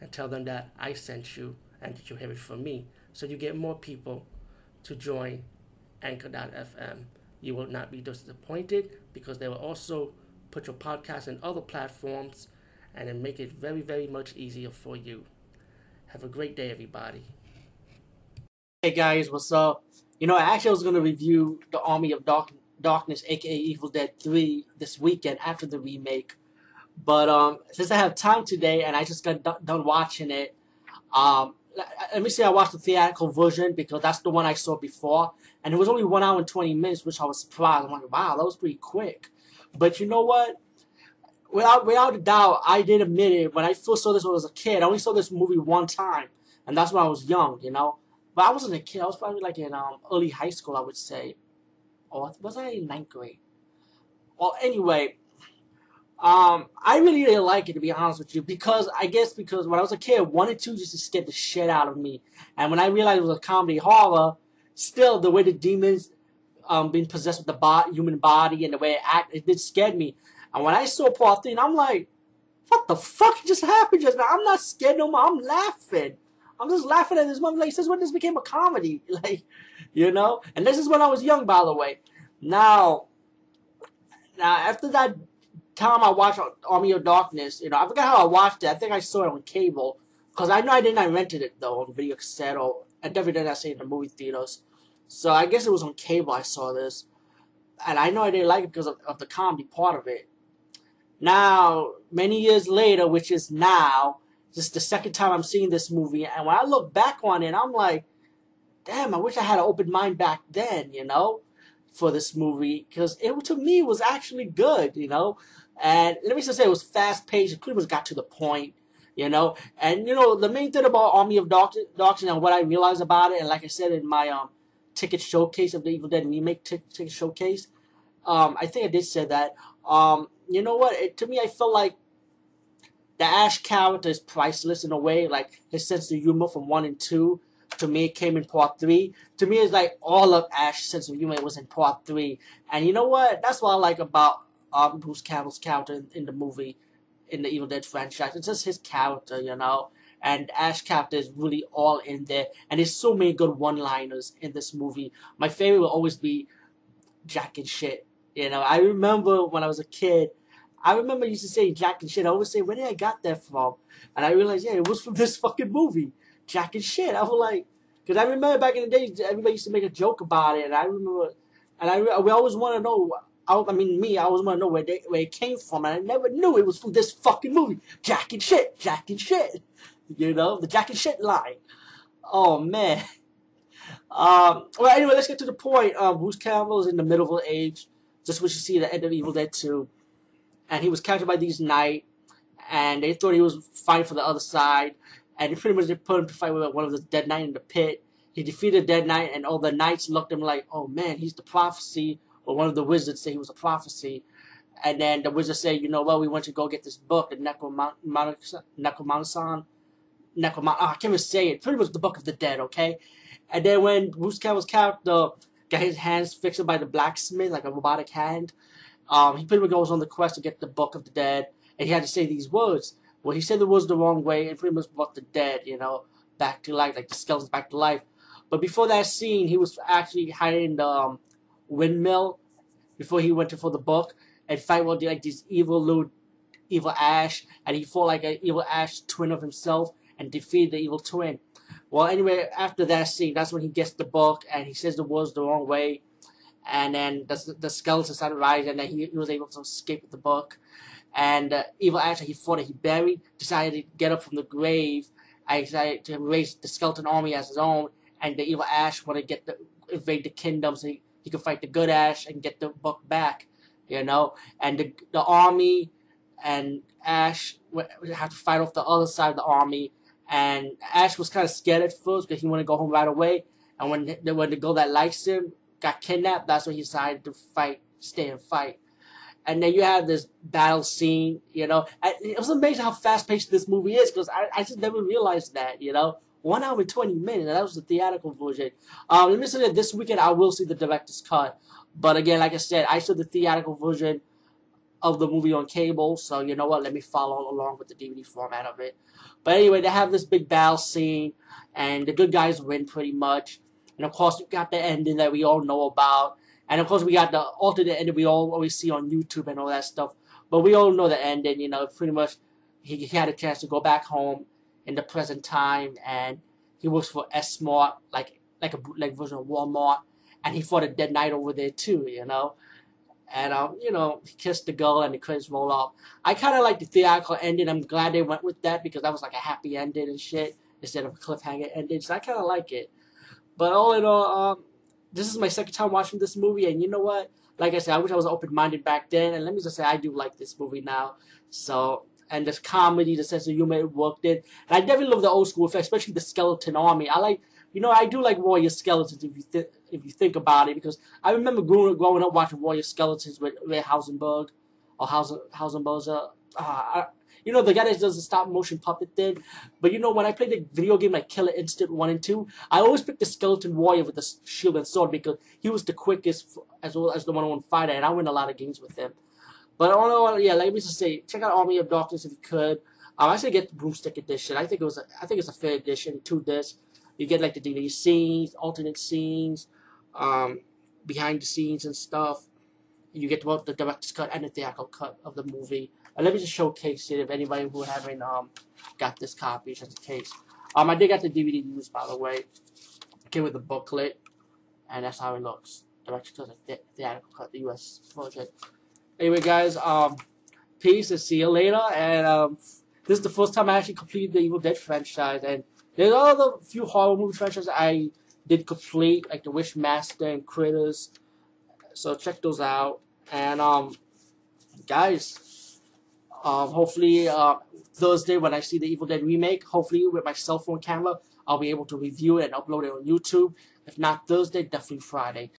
and tell them that I sent you and that you hear it from me. So you get more people to join Anchor.fm. You will not be disappointed because they will also put your podcast in other platforms and then make it very, very much easier for you. Have a great day, everybody. Hey guys, what's up? You know, I actually was going to review the Army of Darkness, aka Evil Dead 3, this weekend after the remake. But since I have time today and I just got done watching it, let me say I watched the theatrical version because that's the one I saw before. And it was only 1 hour and 20 minutes, which I was surprised. I'm like, wow, that was pretty quick. But you know what? Without a doubt, I did admit it. When I first saw this when I was a kid, I only saw this movie one time. And that's when I was young, you know. But I wasn't a kid. I was probably like in early high school, I would say. Or was I in 9th grade? Well, anyway, I really didn't like it, to be honest with you, because I guess because when I was a kid, 1 and 2 just scared the shit out of me, and when I realized it was a comedy horror, still the way the demons being possessed with the human body and the way it acted, it did scare me. And when I saw part 3, I'm like, what the fuck just happened just now? I'm not scared no more. I'm laughing. I'm just laughing at this moment. Like, this is when this became a comedy, like, you know. And this is when I was young, by the way. Now after that time I watched Army of Darkness, you know, I forgot how I watched it. I think I saw it on cable, because I know I rented it though on video cassette, or I definitely didn't see it in the movie theaters. So I guess it was on cable I saw this, and I know I didn't like it because of the comedy part of it. Now, many years later, which is now, this is the second time I'm seeing this movie, and when I look back on it, I'm like, damn, I wish I had an open mind back then, you know, for this movie, because it, to me, was actually good, you know. And let me just say, it was fast-paced. It pretty much got to the point, you know. And, you know, the main thing about Army of Darkness and what I realized about it, and like I said in my ticket showcase of the Evil Dead remake ticket showcase, I think I did say that. You know what? To me, I felt like the Ash character is priceless in a way. Like, his sense of humor from 1 and 2, to me, it came in part 3. To me, it's like all of Ash's sense of humor was in part 3. And you know what? That's what I like about Bruce Campbell's character in the movie, in the Evil Dead franchise. It's just his character, you know, and Ash character is really all in there, and there's so many good one-liners in this movie. My favorite will always be Jack and shit, you know. I remember when I was a kid, I remember used to say Jack and shit. I always say, where did I got that from? And I realized, yeah, it was from this fucking movie, Jack and shit. I was like, because I remember back in the day, everybody used to make a joke about it, and I remember, and we always want to know, I always want to know where it came from, and I never knew it was from this fucking movie, Jack and shit, you know, the Jack and shit line. Oh man. Well, anyway, let's get to the point. Bruce Campbell is in the middle age, just what you see at the end of Evil Dead 2, and he was captured by these knights, and they thought he was fighting for the other side, and they pretty much put him to fight with one of the dead knights in the pit. He defeated the dead knight, and all the knights looked at him like, oh man, he's the prophecy. But one of the wizards said he was a prophecy. And then the wizard said, you know what, we want you to go get this book, the Necromanasan. I can't even say it. Pretty much the Book of the Dead, okay? And then when Bruce Campbell's character got his hands fixed by the blacksmith, like a robotic hand, he pretty much goes on the quest to get the Book of the Dead. And he had to say these words. Well, he said the words the wrong way and pretty much brought the dead, you know, back to life, like the skeletons back to life. But before that scene, he was actually hiding in the windmill before he went to for the book and fight with like these evil Ash, and he fought like an evil Ash twin of himself and defeated the evil twin. Well, anyway, after that scene, that's when he gets the book and he says the words the wrong way, and then the skeleton started rising, and then he was able to escape with the book. And evil Ash he fought and he buried decided to get up from the grave and decided to raise the skeleton army as his own, and the evil Ash wanted to invade the kingdom so he could fight the good Ash and get the book back, you know. And the army and Ash would have to fight off the other side of the army, And Ash was kind of scared at first because he wanted to go home right away. And when the girl that likes him got kidnapped, that's when he decided to fight, stay and fight. And then you have this battle scene, you know. And it was amazing how fast-paced this movie is, because I just never realized that, you know. 1 hour and 20 minutes, and that was the theatrical version. Let me say that this weekend I will see the director's cut. But again, like I said, I saw the theatrical version of the movie on cable, so you know what, let me follow along with the DVD format of it. But anyway, they have this big battle scene, and the good guys win pretty much. And of course, you got the ending that we all know about. And of course, we got the alternate ending we all always see on YouTube and all that stuff. But we all know the ending, you know, pretty much he had a chance to go back home in the present time, and he works for S-Mart, like a bootleg version of Walmart, and he fought a dead knight over there too, you know. And, you know, he kissed the girl and the credits roll up. I kind of like the theatrical ending. I'm glad they went with that because that was like a happy ending and shit instead of a cliffhanger ending. So I kind of like it. But all in all, this is my second time watching this movie. And you know what? Like I said, I wish I was open-minded back then. And let me just say, I do like this movie now. So, and this comedy, the sense of humor, it worked in. And I definitely love the old school effect, especially the skeleton army. I like... You know, I do like Warrior Skeletons if you think about it, because I remember growing up watching Warrior Skeletons with Ray Harryhausen or Hausenberger. You know, the guy that does the stop-motion puppet thing. But, you know, when I played the video game like Killer Instinct 1 and 2, I always picked the Skeleton Warrior with the shield and sword because he was the quickest as well as the one-on-one fighter, and I win a lot of games with him. But, all yeah, let me just say, check out Army of Darkness if you could. I should get the Broomstick Edition. I think it's a fair edition, 2 discs. You get like the DVD scenes, alternate scenes, behind the scenes and stuff. You get both the director's cut and the theatrical cut of the movie. And let me just showcase it if anybody who haven't got this copy, just in case. I did get the DVD used, by the way. It came with a booklet, and that's how it looks. Director's cut, theatrical cut, the U.S. version. Anyway, guys, peace and see you later. And this is the first time I actually completed the Evil Dead franchise, and there's other few horror movie franchises I did complete, like the Wishmaster and Critters. So check those out. And guys, hopefully Thursday when I see the Evil Dead remake, hopefully with my cell phone camera, I'll be able to review it and upload it on YouTube. If not Thursday, definitely Friday.